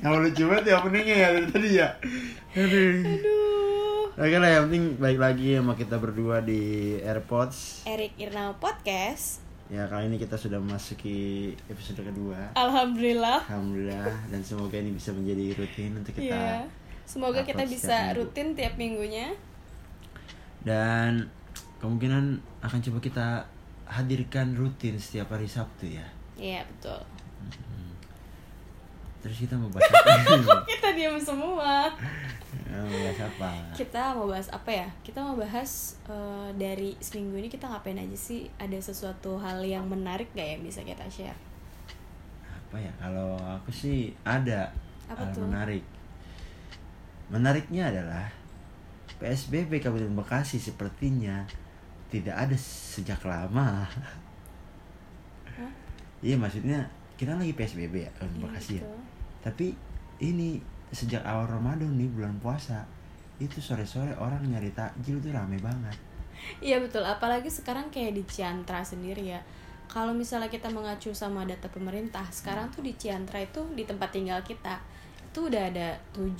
Nah, lucu banget ya openingnya ya dari tadi ya. Aduh. Oke lah, yang penting baik lagi sama kita berdua di Erpods, Erik Irnal Podcast. Ya, kali ini kita sudah memasuki episode kedua. Alhamdulillah. Alhamdulillah, dan semoga ini bisa menjadi rutin untuk kita. Yeah. Semoga kita bisa rutin tiap minggunya. Dan kemungkinan akan coba kita hadirkan rutin setiap hari Sabtu ya. Iya, yeah, betul. Terus kita mau bahas apa? Kita diam semua. Mau bahas apa? Kita mau bahas apa ya? Kita mau bahas dari seminggu ini kita ngapain aja sih? Ada sesuatu hal yang menarik gak yang bisa kita share? Apa ya? Kalau aku sih ada apa hal tuh? Menarik. Menariknya adalah PSBB Kabupaten Bekasi sepertinya tidak ada sejak lama. Iya, maksudnya kita lagi PSBB ya Kabupaten Bekasi ya. Tapi ini sejak awal Ramadan nih, bulan puasa, itu sore-sore orang nyari takjil tuh rame banget. Iya betul, apalagi sekarang kayak di Ciantra sendiri ya. Kalau misalnya kita mengacu sama data pemerintah, sekarang tuh di Ciantra itu, di tempat tinggal kita, itu udah ada 7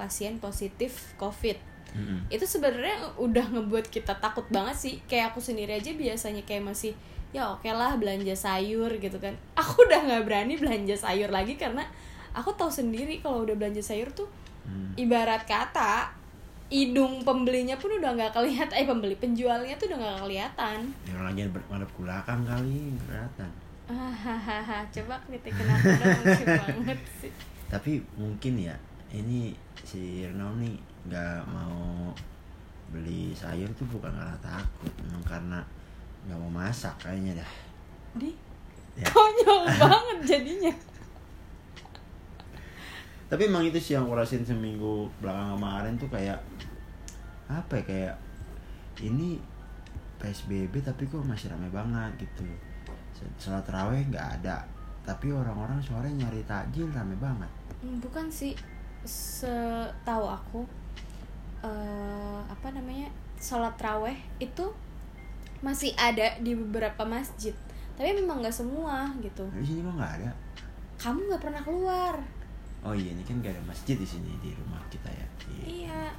pasien positif Covid. Mm-hmm. Itu sebenarnya udah ngebuat kita takut banget sih. Kayak aku sendiri aja biasanya kayak masih ya oke lah belanja sayur gitu kan. Aku udah nggak berani belanja sayur lagi karena aku tahu sendiri kalau udah belanja sayur tuh ibarat kata hidung pembelinya pun udah nggak kelihatan, penjualnya tuh udah nggak kelihatan. Ya orang lagi madep kulakan kali kelihatan. Hahaha, coba kritik kenapa lucu banget sih. Tapi mungkin ya ini si Irnom nih nggak mau beli sayur tuh bukan karena takut, memang karena nggak mau masak kayaknya dah. Di? Ya. Konyol banget jadinya. Tapi emang itu sih yang kurasin seminggu belakang kemarin tuh kayak apa ya, kayak ini PSBB tapi kok masih ramai banget gitu. Salat tarawih nggak ada, tapi orang-orang sore nyari takjil ramai banget. Bukan sih, setahu aku salat tarawih itu masih ada di beberapa masjid, tapi memang nggak semua gitu. Di sini kok nggak ada? Kamu nggak pernah keluar. Oh iya, ini kan gak ada masjid di sini di rumah kita ya. Iya.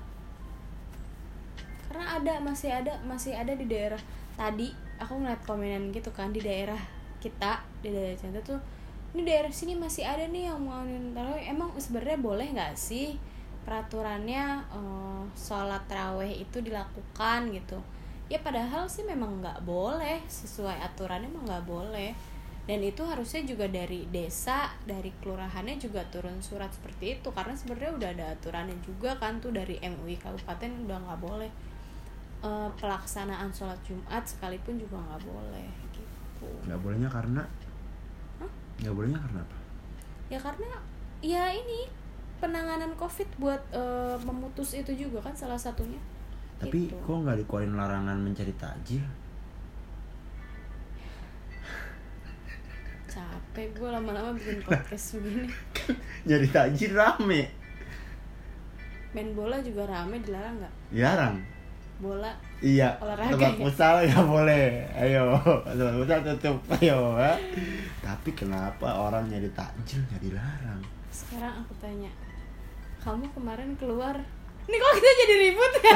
Karena ada, masih ada di daerah. Tadi aku ngeliat komenan gitu kan di daerah kita, di daerah Ciantra tuh. Ini daerah sini masih ada nih yang mau tarawih. Emang sebenarnya boleh nggak sih peraturannya sholat tarawih itu dilakukan gitu? Ya padahal sih memang nggak boleh, sesuai aturannya memang nggak boleh. Dan itu harusnya juga dari desa, dari kelurahannya juga turun surat seperti itu. Karena sebenarnya udah ada aturannya juga kan tuh dari MUI Kabupaten udah nggak boleh. Pelaksanaan sholat Jumat sekalipun juga nggak boleh gitu. Nggak bolehnya karena? Hah? Nggak bolehnya karena apa? Ya karena ya ini penanganan Covid buat memutus itu juga kan salah satunya. Tapi gitu. Kok nggak dikeluarin larangan mencari takjil? Capek gue lama-lama bikin podcast begini. Jadi takjil rame. Main bola juga rame, dilarang nggak? Dilarang. Bola. Iya. Olahraga. Tempat futsal nggak boleh. Ayo, tempat futsal tutup. Ayo. Tapi kenapa orang nyari takjil nggak dilarang? Sekarang aku tanya, kamu kemarin keluar? Ini kok kita jadi ribut ya?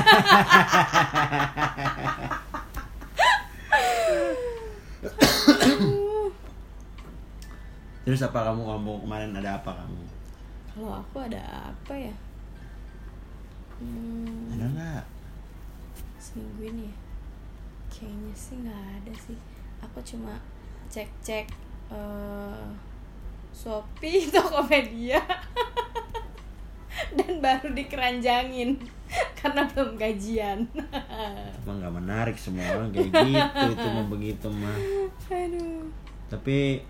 Terus apa kamu ngomong kemarin, ada apa kamu? Kalau aku ada apa ya? Ada nggak? Seminggu ini ya? Kayaknya sih nggak ada sih. Aku cuma cek-cek Shopee, Tokopedia. Dan baru dikeranjangin karena belum gajian. Emang nggak menarik semua orang kayak gitu, itu mah begitu mah. Aduh. Tapi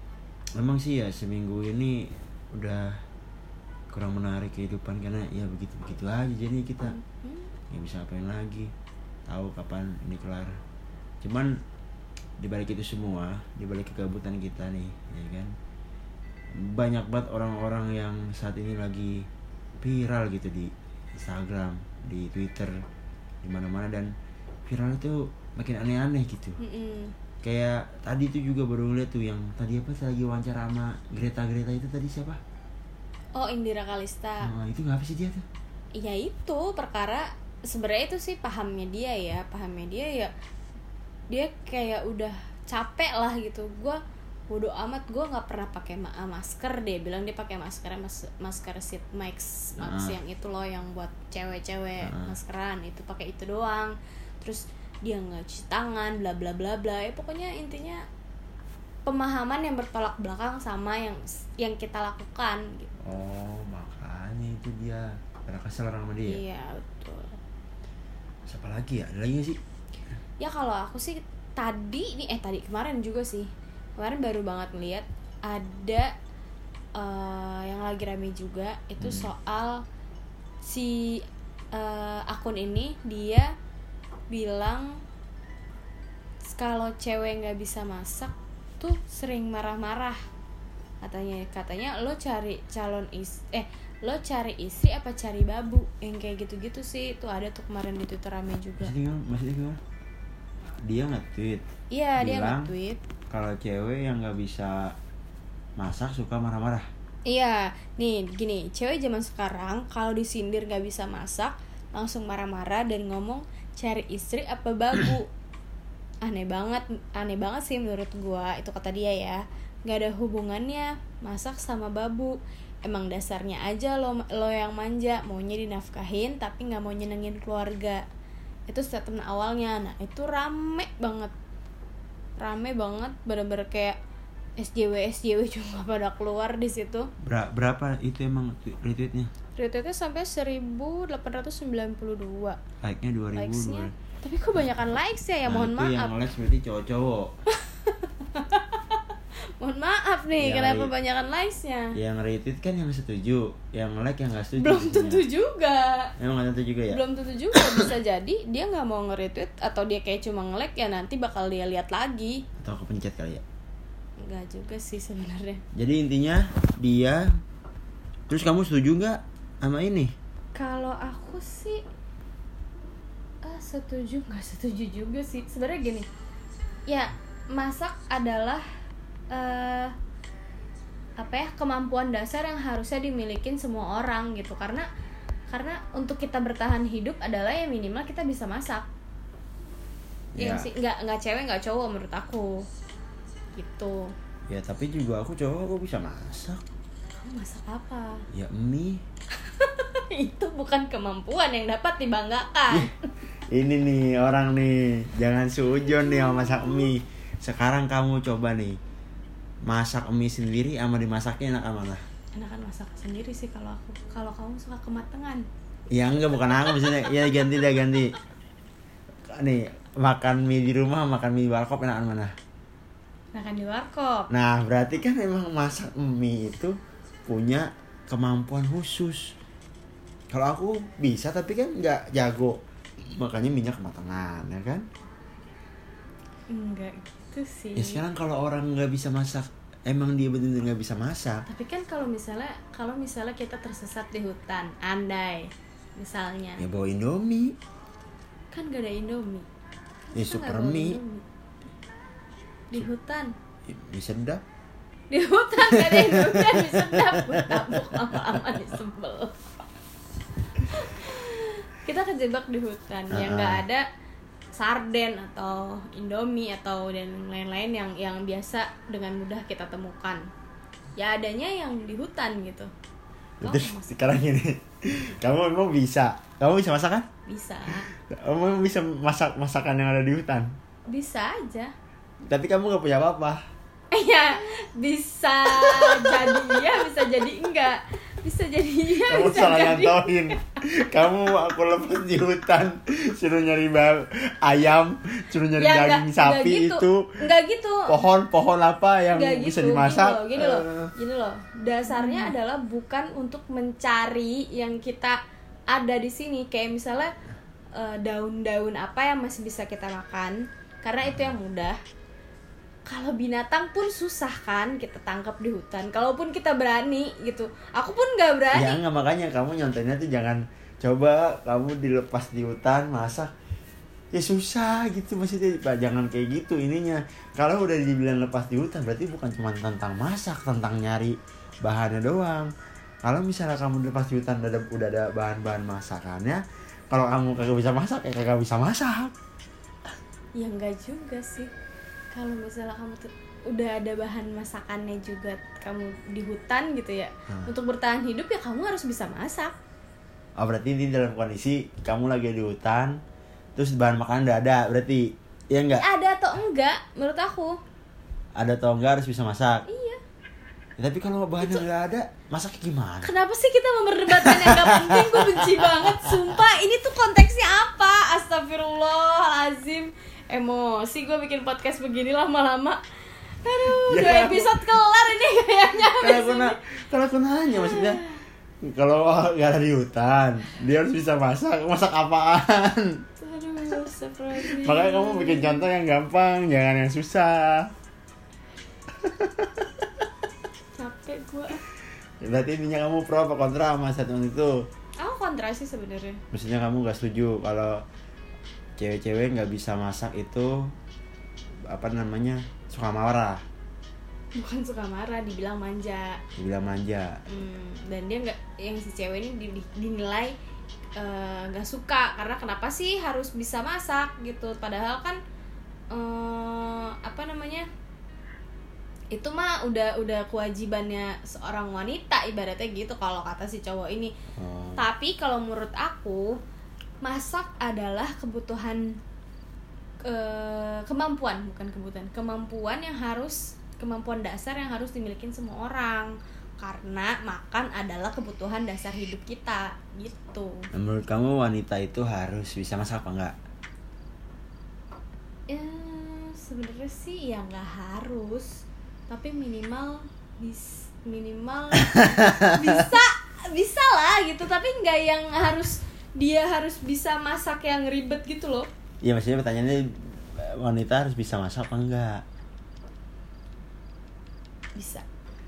memang sih ya seminggu ini udah kurang menarik kehidupan karena ya begitu-begitu aja, jadi kita nggak bisa apain lagi, tahu kapan ini kelar. Cuman dibalik itu semua, dibalik kegabutan kita nih ya kan, banyak banget orang-orang yang saat ini lagi viral gitu di Instagram, di Twitter, di mana-mana, dan viral itu makin aneh-aneh gitu. Kayak tadi itu juga baru ngeliat tuh yang tadi apa, lagi wawancara sama Greta itu tadi siapa? Oh, Indira Kalista. Nah, itu kenapa sih dia tuh? Ya itu perkara sebenarnya itu sih pahamnya dia ya dia kayak udah capek lah gitu. Gue bodo amat, gue nggak pernah pakai masker. Dia bilang dia pakai masker seat max yang itu loh, yang buat cewek-cewek maskeran itu, pakai itu doang. Terus dia nggak cuci tangan, bla bla bla bla. Ya pokoknya intinya pemahaman yang bertolak belakang sama yang kita lakukan gitu. Oh, makanya itu dia karena kesel sama dia. Iya, betul. Siapa lagi ya? Ada lagi sih? Ya kalau aku sih kemarin juga sih. Kemarin baru banget ngeliat ada yang lagi rame juga itu soal si akun ini. Dia bilang kalau cewek nggak bisa masak tuh sering marah-marah. Katanya lo cari calon istri, lo cari istri apa cari babu, yang kayak gitu-gitu sih. Itu ada tuh kemarin di Twitter rame juga. Maksudnya gimana? Dia nge-tweet. Iya, dia nge-tweet kalau cewek yang nggak bisa masak suka marah-marah. Iya, nih gini, cewek zaman sekarang kalau disindir nggak bisa masak langsung marah-marah dan ngomong cari istri apa babu. Aneh banget sih menurut gua. Itu kata dia ya, nggak ada hubungannya masak sama babu. Emang dasarnya aja lo yang manja, maunya dinafkahin tapi nggak mau nyenengin keluarga. Itu statement awalnya. Nah itu rame banget bener-bener kayak SJW juga pada keluar di situ. Berapa itu emang retweetnya? Retweetnya sampai 1892. Like-nya 2000. Likes-nya. Tapi kok banyakan likes ya? Mohon maaf. Yang likes berarti cowok-cowok. Mohon maaf nih ya, kenapa banyakan likes-nya? Yang retweet kan yang setuju, yang like yang enggak setuju. Belum tentu juga. Emang enggak tentu juga ya? Belum tentu juga. Bisa jadi dia enggak mau nge-retweet atau dia kayak cuma nge-like, ya nanti bakal dia lihat lagi. Atau kepencet kali ya? Enggak juga sih sebenarnya. Jadi intinya dia. Terus kamu setuju nggak sama ini? Kalau aku sih setuju nggak setuju juga sih. Sebenarnya gini, ya masak adalah kemampuan dasar yang harusnya dimilikin semua orang gitu. Karena untuk kita bertahan hidup adalah ya minimal kita bisa masak. Iya sih, nggak cewek nggak cowok menurut aku. Gitu. Ya tapi juga aku cowok, aku bisa masak. Kamu masak apa? Ya mie. Itu bukan kemampuan yang dapat dibanggakan. Ini nih orang nih, jangan sujon nih sama masak mie. Sekarang kamu coba nih masak mie sendiri sama dimasaknya enak mana? Enakan masak sendiri sih kalau aku. Kalau kamu suka kematangan. Ya enggak, bukan aku maksudnya. Ya ganti. Nih, makan mie di rumah, makan mie di warkop enakan mana? Makan di warkop. Nah, berarti kan emang masak mie itu punya kemampuan khusus. Kalau aku bisa tapi kan nggak jago. Makanya minyak kematangan, ya kan? Enggak gitu sih. Ya sekarang kalau orang nggak bisa masak, emang dia benar-benar nggak bisa masak. Tapi kan kalau misalnya kita tersesat di hutan, andai misalnya. Ya bawa Indomie. Kan nggak ada Indomie. Ya super mie. Di hutan disedap, di hutan gak ada Indomie disedap, bertabuk lama-lama disembel. Kita kejebak di hutan yang nggak ada sarden atau Indomie atau dan lain-lain yang biasa dengan mudah kita temukan. Ya adanya yang di hutan gitu. Terus sekarang ini kamu emang bisa, kamu bisa masak kan? Bisa. Kamu bisa masak masakan yang ada di hutan? Bisa aja. Tapi kamu nggak punya apa-apa. Iya, bisa jadi ya, bisa jadi enggak, bisa jadi ya. Kamu bisa salah ngantoin. Kamu aku lepas di hutan, suruh nyari ayam, suruh nyari ya, daging sapi gitu. Itu. Enggak gitu. Pohon apa yang gitu, bisa dimasak? Gini loh. Dasarnya adalah bukan untuk mencari yang kita ada di sini. Kayak misalnya daun-daun apa yang masih bisa kita makan. Karena itu yang mudah. Kalau binatang pun susah kan kita tangkap di hutan. Kalaupun kita berani gitu. Aku pun gak berani. Ya enggak, makanya kamu nyontoinnya tuh jangan coba kamu dilepas di hutan masak. Ya susah gitu maksudnya. Jangan kayak gitu ininya. Kalau udah dibilang lepas di hutan berarti bukan cuma tentang masak, tentang nyari bahannya doang. Kalau misalnya kamu pas hutan udah ada bahan-bahan masakannya, kalau kamu kagak bisa masak ya kagak bisa masak. Ya enggak juga sih. Kalau misalnya kamu udah ada bahan masakannya juga kamu di hutan gitu ya. Untuk bertahan hidup ya kamu harus bisa masak. Oh, berarti ini dalam kondisi kamu lagi di hutan terus bahan makanan udah ada, berarti ya enggak? Ada atau enggak menurut aku. Ada atau enggak harus bisa masak. Iya. Ya, tapi kalau bahannya itu, enggak ada, masaknya gimana? Kenapa sih kita memperdebatkan yang enggak penting? Gue benci banget, sumpah. Ini tuh konteksnya apa? Astagfirullahalazim. Emosi gue bikin podcast begini lama-lama. Aduh, 2 episode kelar ini kayaknya. Kalau aku nanya maksudnya kalau nggak ada di hutan, dia harus bisa masak apaan? Aduh, surprise. Makanya kamu bikin contoh yang gampang, jangan yang susah. Capek gue. Berarti intinya kamu pro apa kontra sama statement itu? Aku kontra sih sebenarnya. Maksudnya kamu nggak setuju kalau cewek-cewek nggak bisa masak itu apa namanya? Suka marah. Bukan suka marah, dibilang manja. Dibilang manja. Dan dia nggak, yang si cewek ini dinilai nggak suka karena kenapa sih harus bisa masak gitu? Padahal kan apa namanya? Itu mah udah kewajibannya seorang wanita ibaratnya gitu kalau kata si cowok ini. Tapi kalau menurut aku masak adalah kebutuhan kemampuan, bukan kebutuhan. Kemampuan dasar yang harus dimiliki semua orang. Karena makan adalah kebutuhan dasar hidup kita, gitu. Menurut kamu wanita itu harus bisa masak apa enggak? Sebenarnya sih ya enggak harus, tapi minimal bisa lah gitu, tapi enggak yang harus dia harus bisa masak yang ribet gitu loh. Iya, maksudnya pertanyaannya wanita harus bisa masak apa enggak?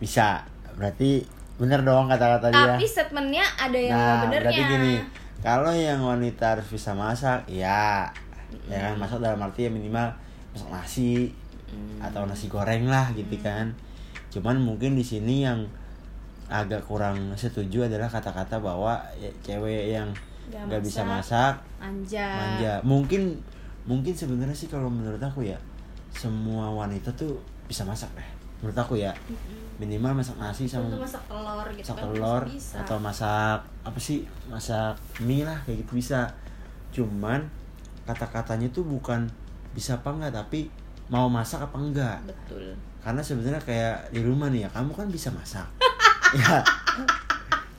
Bisa. Berarti benar dong kata-kata dia. Tapi statementnya ada yang enggak benernya. Berarti gini, kalau yang wanita harus bisa masak, ya. Ya kan, masak dalam arti ya minimal masak nasi atau nasi goreng lah gitu kan. Cuman mungkin di sini yang agak kurang setuju adalah kata-kata bahwa ya, cewek yang nggak bisa masak manja. Mungkin sebenarnya sih kalau menurut aku ya semua wanita tuh bisa masak deh menurut aku ya. Minimal masak nasi sama masak telur gitu, masak telur kan, atau masak apa sih, masak mie lah kayak gitu bisa. Cuman kata-katanya tuh bukan bisa apa enggak, tapi mau masak apa enggak. Betul. Karena sebenarnya kayak di rumah nih ya, kamu kan bisa masak ya,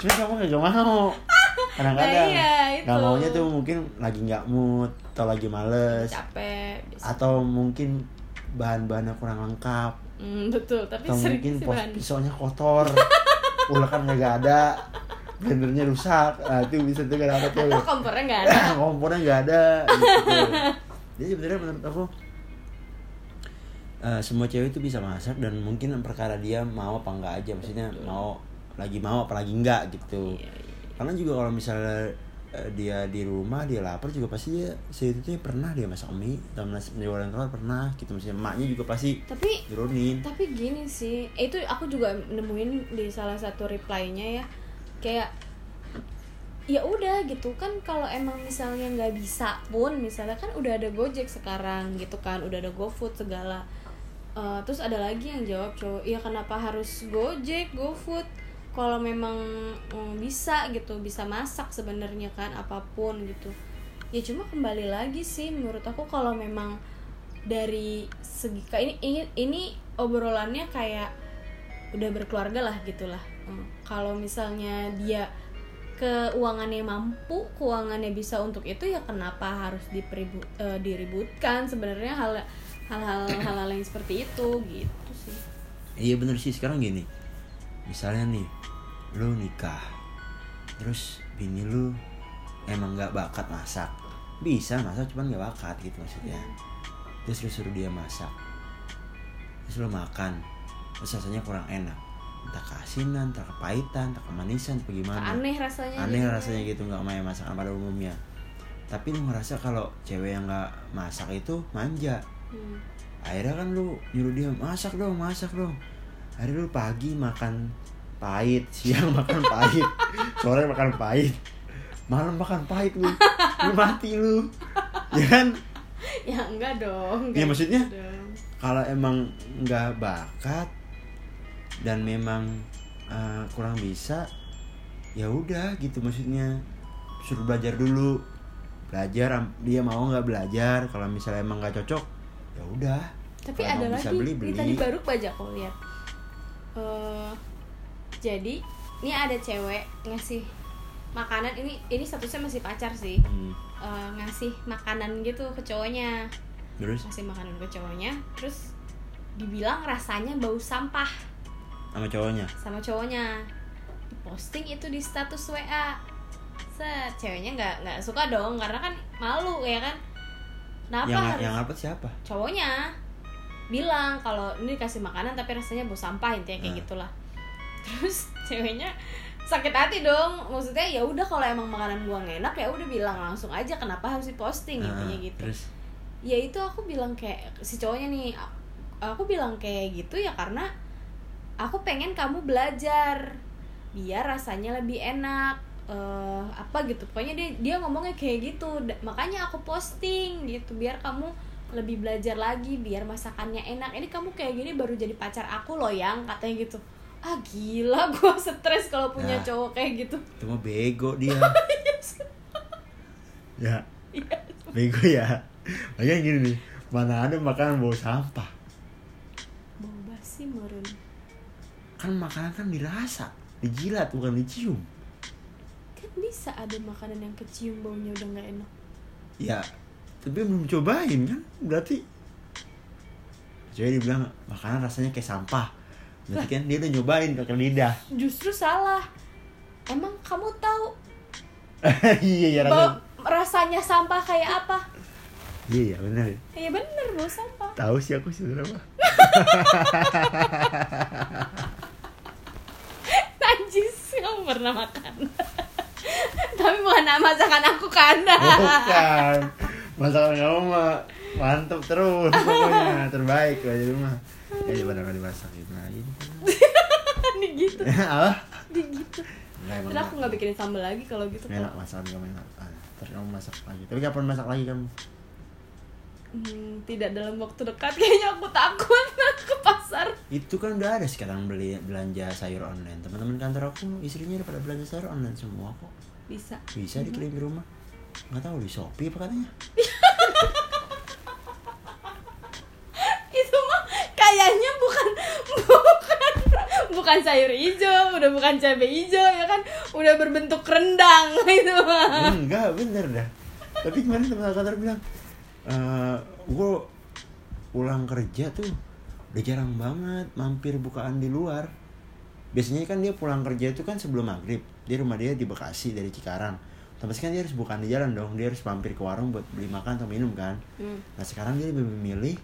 cuma kamu nggak mau. Kadang-kadang nggak maunya tuh mungkin lagi nggak mood atau lagi males, capek, atau mungkin bahan-bahannya kurang lengkap, betul, tapi atau mungkin pisaunya kotor, ulekan nggak ada, blendernya rusak, nah, itu bisa tuh kadang-kadang tuh. Atau kompornya nggak ada, gitu. Jadi sebenarnya menurut aku semua cewek itu bisa masak, dan mungkin perkara dia mau apa nggak aja, maksudnya betul. mau apalagi nggak gitu. Iya. Karena juga kalau misalnya dia di rumah, dia lapar juga pasti dia sebetulnya pernah dia masak mie atau nasi goreng telur pernah gitu, misalnya maknya juga pasti turunin. Tapi gini sih, itu aku juga nemuin di salah satu reply-nya ya, kayak ya udah gitu kan, kalau emang misalnya nggak bisa pun, misalnya kan udah ada Gojek sekarang gitu kan, udah ada GoFood segala. Terus ada lagi yang jawab cowok, ya kenapa harus Gojek, GoFood? Kalau memang bisa gitu, bisa masak sebenarnya kan apapun gitu. Ya cuma kembali lagi sih menurut aku kalau memang dari segi ini obrolannya kayak udah berkeluarga lah gitulah. Kalau misalnya dia keuangannya mampu, keuangannya bisa untuk itu, ya kenapa harus diributkan sebenarnya hal-hal yang seperti itu gitu sih. Iya benar sih, sekarang gini. Misalnya nih, lu nikah, terus bini lu emang gak bakat masak. Bisa masak cuman gak bakat gitu maksudnya. Terus lu suruh dia masak, terus lu makan, terus rasanya kurang enak. Entah keasinan, entah kepahitan, entah kemanisan, entah gimana. Aneh rasanya gitu, gak main masakan pada umumnya. Tapi lu ngerasa kalau cewek yang gak masak itu manja. Akhirnya kan lu nyuruh dia masak dong. Hari lu pagi makan pahit, siang makan pahit, sore makan pahit, malam makan pahit lu. Lu mati lu. Ya kan? Ya enggak dong. Ya maksudnya kalau emang enggak bakat dan memang kurang bisa, ya udah gitu maksudnya. Suruh belajar dulu. Belajar dia mau enggak belajar, kalau misalnya emang enggak cocok, ya udah. Tapi kalo ada lagi, beli. Ini tadi baru baca kok lihat. Jadi, ini ada cewek ngasih makanan, ini statusnya masih pacar sih. Ngasih makanan gitu ke cowoknya. Terus? Ngasih makanan ke cowoknya, terus dibilang rasanya bau sampah. Sama cowoknya? Sama cowoknya. Posting itu di status WA. Set, ceweknya enggak suka dong karena kan malu ya kan. Kenapa harus? Yang apa siapa? Cowoknya. Bilang kalau ini dikasih makanan tapi rasanya bau sampah intinya kayak gitulah. Terus ceweknya sakit hati dong, maksudnya ya udah kalau emang makanan gua nggak enak ya udah bilang langsung aja, kenapa harus diposting intinya gitu. Terus? Ya itu aku bilang kayak si cowoknya nih, aku bilang kayak gitu ya karena aku pengen kamu belajar biar rasanya lebih enak, apa gitu pokoknya dia ngomongnya kayak gitu, makanya aku posting gitu biar kamu lebih belajar lagi biar masakannya enak. Ini kamu kayak gini baru jadi pacar aku loh yang katanya gitu. Ah gila, gue stres kalau punya cowok kayak gitu. Cuma bego dia. Ya, bego ya. Makanya gini nih, mana ada makanan bau sampah. Bau basi merun. Kan makanan kan dirasa, dijilat bukan dicium. Kan bisa ada makanan yang kecium baunya udah nggak enak. Ya, tapi belum cobain kan, berarti. Jadi dibilang makanan rasanya kayak sampah. Berarti kan dia udah nyobain pakai lidah. Justru salah. Emang kamu tahu? Iya, rasanya sampah kayak apa? Iya, benar. Iya benar, bau sampah. Tahu sih aku sebenarnya. Najis, kamu pernah makan. Tapi bukan masakan aku kan. Bukan. Masakan kamu mah mantap terus pokoknya, terbaik lah di rumah. Ya benar dimasak gitu lagi. Ini gitu. Apa? Di gitu. Terus aku enggak bikinin sambal lagi kalau gitu. Enak masakan kamu enak. Terus kamu masak lagi. Tapi kapan masak lagi kamu? Tidak dalam waktu dekat kayaknya, aku takut ke pasar. Itu kan udah ada sekarang belanja sayur online. Teman-teman kantor aku istrinya udah pada belanja sayur online semua kok. Bisa. Bisa dikirim ke rumah. Enggak tahu di Shopee apa katanya. Kayaknya bukan sayur hijau, udah bukan cabai hijau ya kan, udah berbentuk rendang itu mah. Enggak bener dah. Tapi kemarin teman kantor bilang, gue pulang kerja tuh udah jarang banget mampir bukaan di luar. Biasanya kan dia pulang kerja itu kan sebelum maghrib, dia rumah dia di Bekasi dari Cikarang. Tapi kan dia harus bukaan di jalan dong, dia harus mampir ke warung buat beli makan atau minum kan. Nah sekarang dia lebih memilih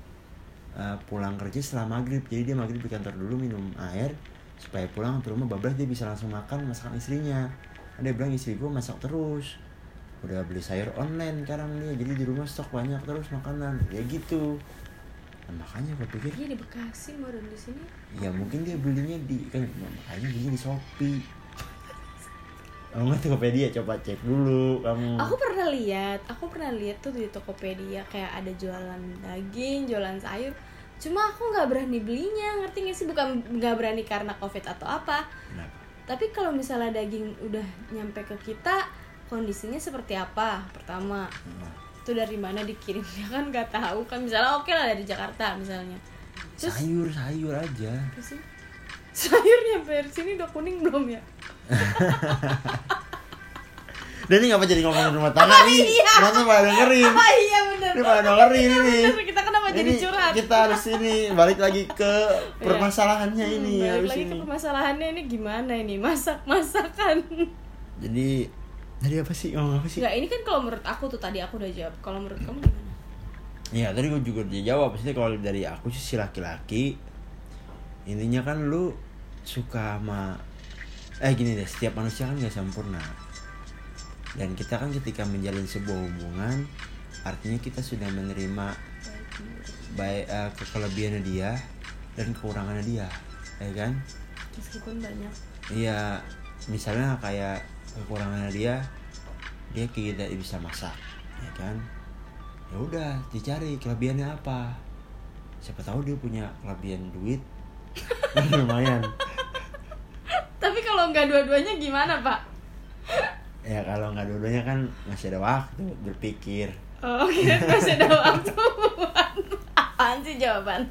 pulang kerja setelah maghrib, jadi dia maghrib di kantor dulu minum air supaya pulang ke rumah bablas dia bisa langsung makan masakan istrinya. Dia bilang istri gue masak terus, udah beli sayur online sekarang nih, jadi di rumah stok banyak terus makanan ya gitu. Nah, makanya gue pikir dia di Bekasi baru di sini ya mungkin dia belinya di kan makanya belinya di Shopee. Kamu nggak Tokopedia, coba cek dulu kamu. Aku pernah lihat tuh di Tokopedia kayak ada jualan daging, jualan sayur. Cuma aku nggak berani belinya, ngerti nggak sih? Bukan nggak berani karena Covid atau apa. Kenapa? Tapi kalau misalnya daging udah nyampe ke kita, kondisinya seperti apa? Pertama, itu dari mana dikirimnya kan nggak tahu kan? Misalnya oke lah dari Jakarta misalnya. Terus, sayur aja. Terus, sayurnya dari sini udah kuning belum ya? Dan ini ngapa jadi ngomongin rumah tangga nih? Iya. Masa pada dengerin? Oh iya bener. Ini pada dengerin ini. Kita kenapa ini jadi curhat? Kita harus ini balik lagi ke permasalahannya ini. Balik lagi ke permasalahannya ini gimana ini? Masakan. Jadi tadi apa sih? Ngomong apa sih? Enggak, ini kan kalau menurut aku tuh tadi aku udah jawab. Kalau menurut kamu gimana? Iya, tadi gue juga udah jawab. Maksudnya kalau dari aku sih si laki-laki intinya kan lu suka sama gini deh, setiap manusia kan gak sempurna. Dan kita kan ketika menjalin sebuah hubungan, artinya kita sudah menerima baik kelebihannya dia dan kekurangannya dia, ya kan? Meskipun banyak. ya misalnya kayak kekurangannya dia tidak bisa masak, ya kan? Ya udah, dicari kelebihannya apa. Siapa tahu dia punya kelebihan duit, lumayan. Tapi kalau nggak dua-duanya gimana, Pak? Ya kalau nggak dua-duanya kan masih ada waktu berpikir. Oh, kira masih ada waktu. Apaan sih jawaban?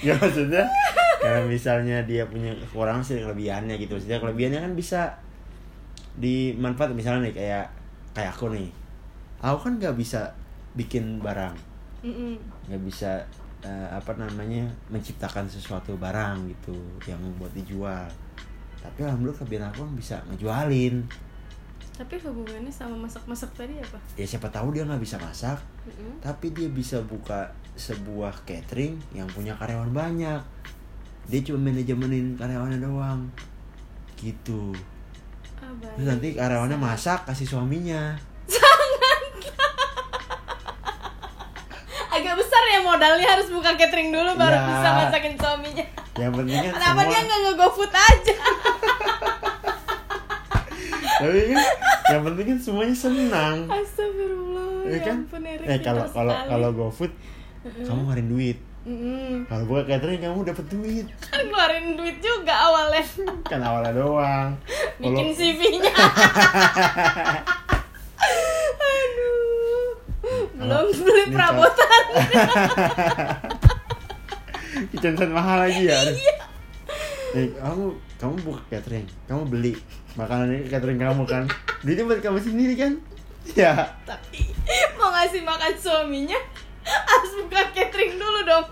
Ya maksudnya kalau misalnya dia punya kekurangan sih kelebihannya gitu. Maksudnya kelebihannya kan bisa dimanfaatkan. Misalnya nih kayak aku nih, aku kan nggak bisa bikin barang, nggak bisa menciptakan sesuatu barang gitu yang buat dijual. Tapi alhamdulillah kelebihan aku bisa ngejualin. Tapi hubungannya sama masak-masak tadi apa? Ya siapa tahu dia nggak bisa masak, tapi dia bisa buka sebuah catering yang punya karyawan banyak. Dia cuma manajemenin karyawannya doang, gitu. Terus nanti karyawannya masak kasih suaminya. Agak besar ya modalnya, harus buka catering dulu baru ya, bisa masakin suaminya. Yang pentingnya kenapa semua... dia nggak nge-GoFood aja? Tapi kan yang penting kan semuanya senang. Astagfirullah. Ya kan? Kalau GoFood kamu ngeluarin duit. Kalau buka catering kamu dapat duit. Kan ngeluarin duit juga awalnya. Kan awalnya doang. Bikin CV-nya. Aduh. Belum beli perabotan. Kitchen mahal lagi ya. Iya. Kamu buka catering, kamu beli makanan ini catering kamu kan, duitnya buat kamu sendiri kan, ya. Tapi mau ngasih makan suaminya harus buka catering dulu dong.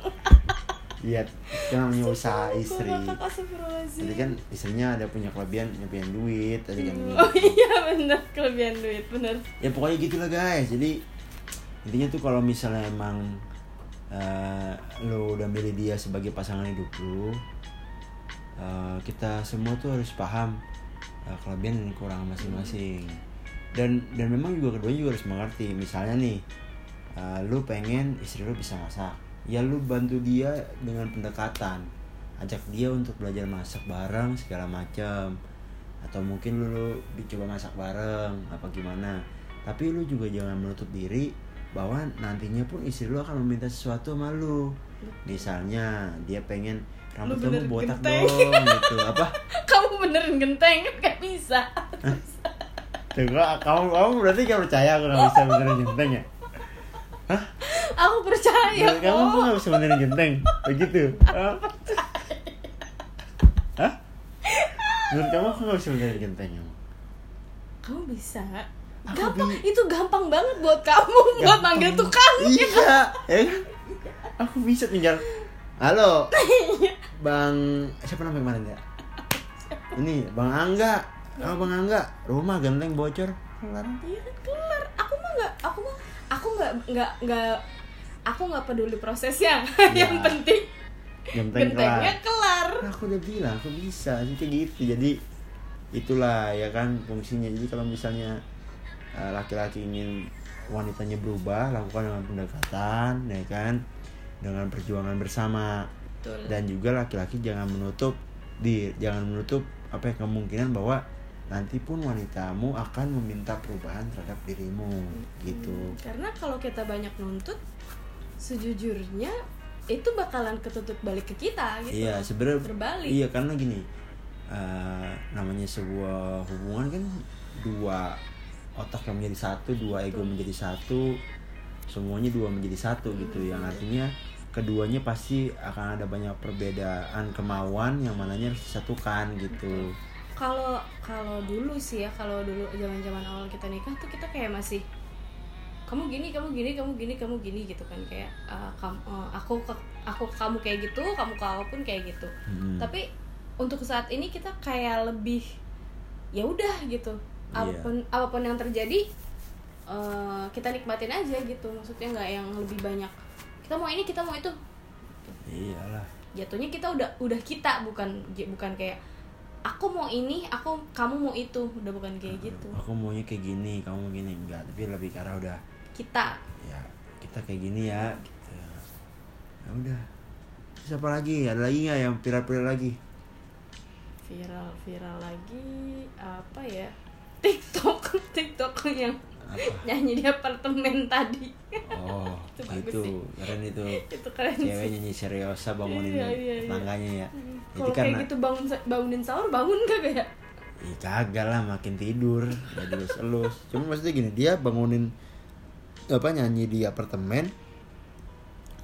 Iya, kan namanya usaha istri. Jadi kan istrinya ada punya kelebihan duit, ada yang ini. Oh iya benar, kelebihan duit benar. Ya pokoknya gitulah guys. Jadi intinya tuh kalau misalnya emang lo udah milih dia sebagai pasangan hidup lo. Kita semua tuh harus paham kelebihan dan kekurangan masing-masing, dan memang juga keduanya juga harus mengerti. Misalnya nih lu pengen istri lu bisa masak, ya lu bantu dia dengan pendekatan, ajak dia untuk belajar masak bareng segala macam, atau mungkin lu dicoba masak bareng apa gimana. Tapi lu juga jangan menutup diri bahwa nantinya pun istri lu akan meminta sesuatu sama lu. Misalnya dia pengen rambut kamu botak dong gitu, apa? Kamu benerin genteng kan gak bisa. Tuh gua, kamu berarti gak percaya aku gak bisa benerin genteng ya? Hah? Aku percaya. Berarti kamu kok gak bisa benerin genteng? Begitu? Hah? Menurut kamu aku gak bisa benerin genteng? Kamu bisa? Gampang, itu gampang banget buat kamu, gampang. Buat manggil tukang. Iya, aku bisa tinggal halo, Bang, siapa namanya kemarin ya? Ini, Bang Angga. Halo Bang Angga, rumah genteng bocor. Kelar. Iya kan kelar. Aku nggak peduli prosesnya. Ya. Yang penting gentengnya kelar. Aku udah bilang, aku bisa. Jadi kayak gitu. Jadi itulah ya kan fungsinya. Jadi kalau misalnya laki-laki ingin wanitanya berubah, lakukan dengan pendekatan, ya kan? Dengan perjuangan bersama. Betul. Dan juga laki-laki jangan menutup apa ya, kemungkinan bahwa nanti pun wanitamu akan meminta perubahan terhadap dirimu gitu. Karena kalau kita banyak nuntut, sejujurnya itu bakalan ketutup balik ke kita gitu. Iya, sebenarnya berbalik. Iya, karena gini, namanya sebuah hubungan kan dua otak yang menjadi satu, dua ego menjadi satu. Semuanya dua menjadi satu gitu, yang artinya keduanya pasti akan ada banyak perbedaan kemauan yang mananya harus disatukan gitu. Kalau dulu sih ya, kalau dulu zaman-zaman awal kita nikah tuh kita kayak masih kamu gini gitu kan, kayak aku kamu kayak gitu, kamu ke aku pun kayak gitu. Tapi untuk saat ini kita kayak lebih ya udah gitu, apapun yang terjadi kita nikmatin aja gitu, maksudnya nggak yang lebih banyak kita mau ini kita mau itu. Iyalah, jatuhnya kita udah kita bukan kayak aku mau ini kamu mau itu, udah bukan kayak gitu. Aku maunya kayak gini kamu gini, enggak, tapi lebih karena udah kita ya, kita kayak gini ya gitu. Ya udah, siapa lagi, ada lagi nggak yang pilar-pilar lagi? viral lagi apa ya, TikTok yang apa? Nyanyi di apartemen tadi. Oh, itu gitu sih. Keren itu. Itu keren. Cewek nyanyi seriosa bangunin tetangganya ya. Kalau kayak gitu bangunin sahur, bangun kagak ya? Iya kagak lah, makin tidur. Udah elus-elus. Cuma maksudnya gini, dia bangunin apa nyanyi di apartemen,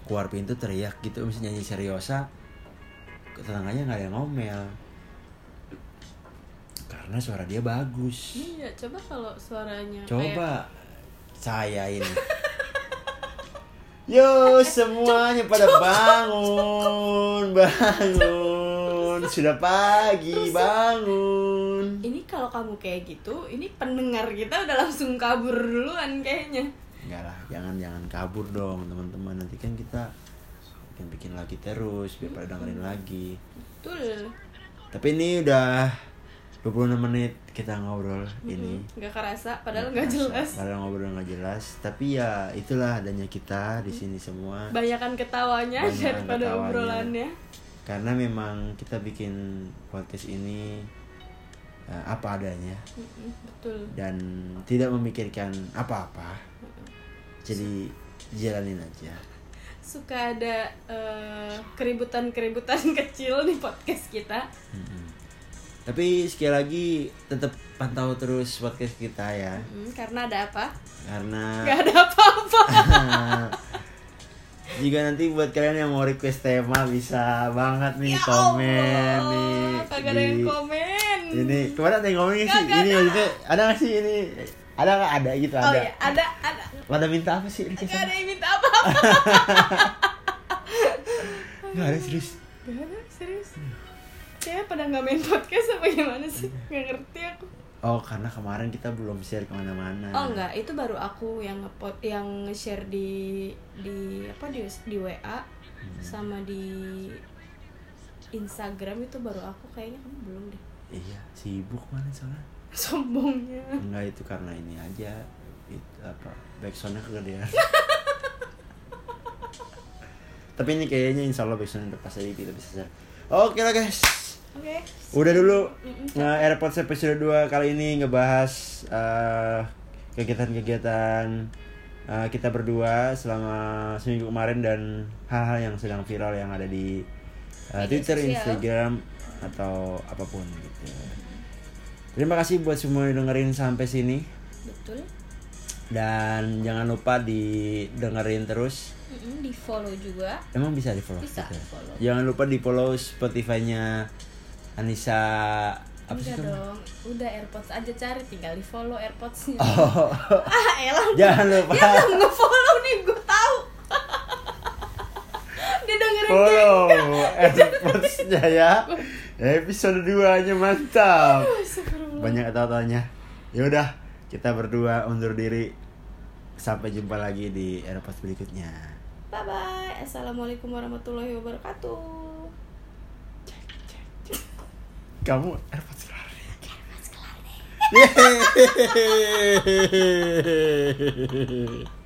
keluar pintu teriak gitu, misalnya nyanyi seriosa, tetangganya nggak ada yang ngomel. Karena suara dia bagus. Iya, coba kalau suaranya coba saya ini. Yo semuanya pada bangun. Sudah pagi, bangun. Ini kalau kamu kayak gitu, ini pendengar kita udah langsung kabur duluan kayaknya. Enggak lah, jangan kabur dong teman-teman. Nanti kan kita bikin lagi terus biar pada dengerin lagi. Betul. Tapi ini udah 26 menit kita ngobrol ini. Enggak kerasa, padahal enggak jelas. Padahal ngobrol enggak jelas, tapi ya itulah adanya kita di sini semua. Banyakan ketawanya daripada obrolannya. Karena memang kita bikin podcast ini apa adanya. Betul. Dan tidak memikirkan apa-apa. Jadi jalanin aja. Suka ada keributan-keributan kecil di podcast kita. Tapi sekali lagi tetap pantau terus podcast kita ya. Karena ada apa? Karena nggak ada apa-apa. Jika nanti buat kalian yang mau request tema bisa banget nih ya komen Allah, nih. Kagak ada yang komen. Ini kemarin ada yang komennya sih. Ini maksudnya ada nggak sih ini? Ada nggak ada gitu ada. Oh iya ada. Pada minta apa sih? Nggak ada yang minta apa-apa. Nggak ada serius. Saya pada nggak main podcast apa gimana sih, nggak ngerti aku. Oh karena kemarin kita belum share kemana-mana. Oh nggak, itu baru aku yang share di WA sama di Instagram, itu baru aku. Kayaknya kamu belum deh. Iya sibuk kemarin soalnya. Sombongnya. Enggak, itu karena ini aja itu apa backsoundnya kegedean. Tapi ini kayaknya insyaallah backsoundnya udah pas aja kita bisa share. Oke lah guys. Okay. Udah dulu Erpods episode 2 kali ini ngebahas kegiatan-kegiatan kita berdua selama seminggu kemarin dan hal-hal yang sedang viral yang ada di Twitter, Instagram atau apapun gitu. Terima kasih buat semua yang dengerin sampai sini. Betul. Dan jangan lupa didengerin terus. Di follow juga. Emang bisa di follow? Bisa gitu. Follow. Jangan lupa di follow Spotify-nya Anissa. Enggak dong, udah AirPods aja, cari tinggal di follow AirPods-nya. Oh. Ah elah. Jangan lupa. Dia belum nge-follow nih, gue tahu. Dia dengerin follow AirPods-nya ya. Episode 2-nya mantap. Banyak tanya. Ya udah, kita berdua undur diri. Sampai jumpa lagi di Erpods berikutnya. Bye bye. Assalamualaikum warahmatullahi wabarakatuh. Cek. Kamu Erpods kelar nih. Yeay.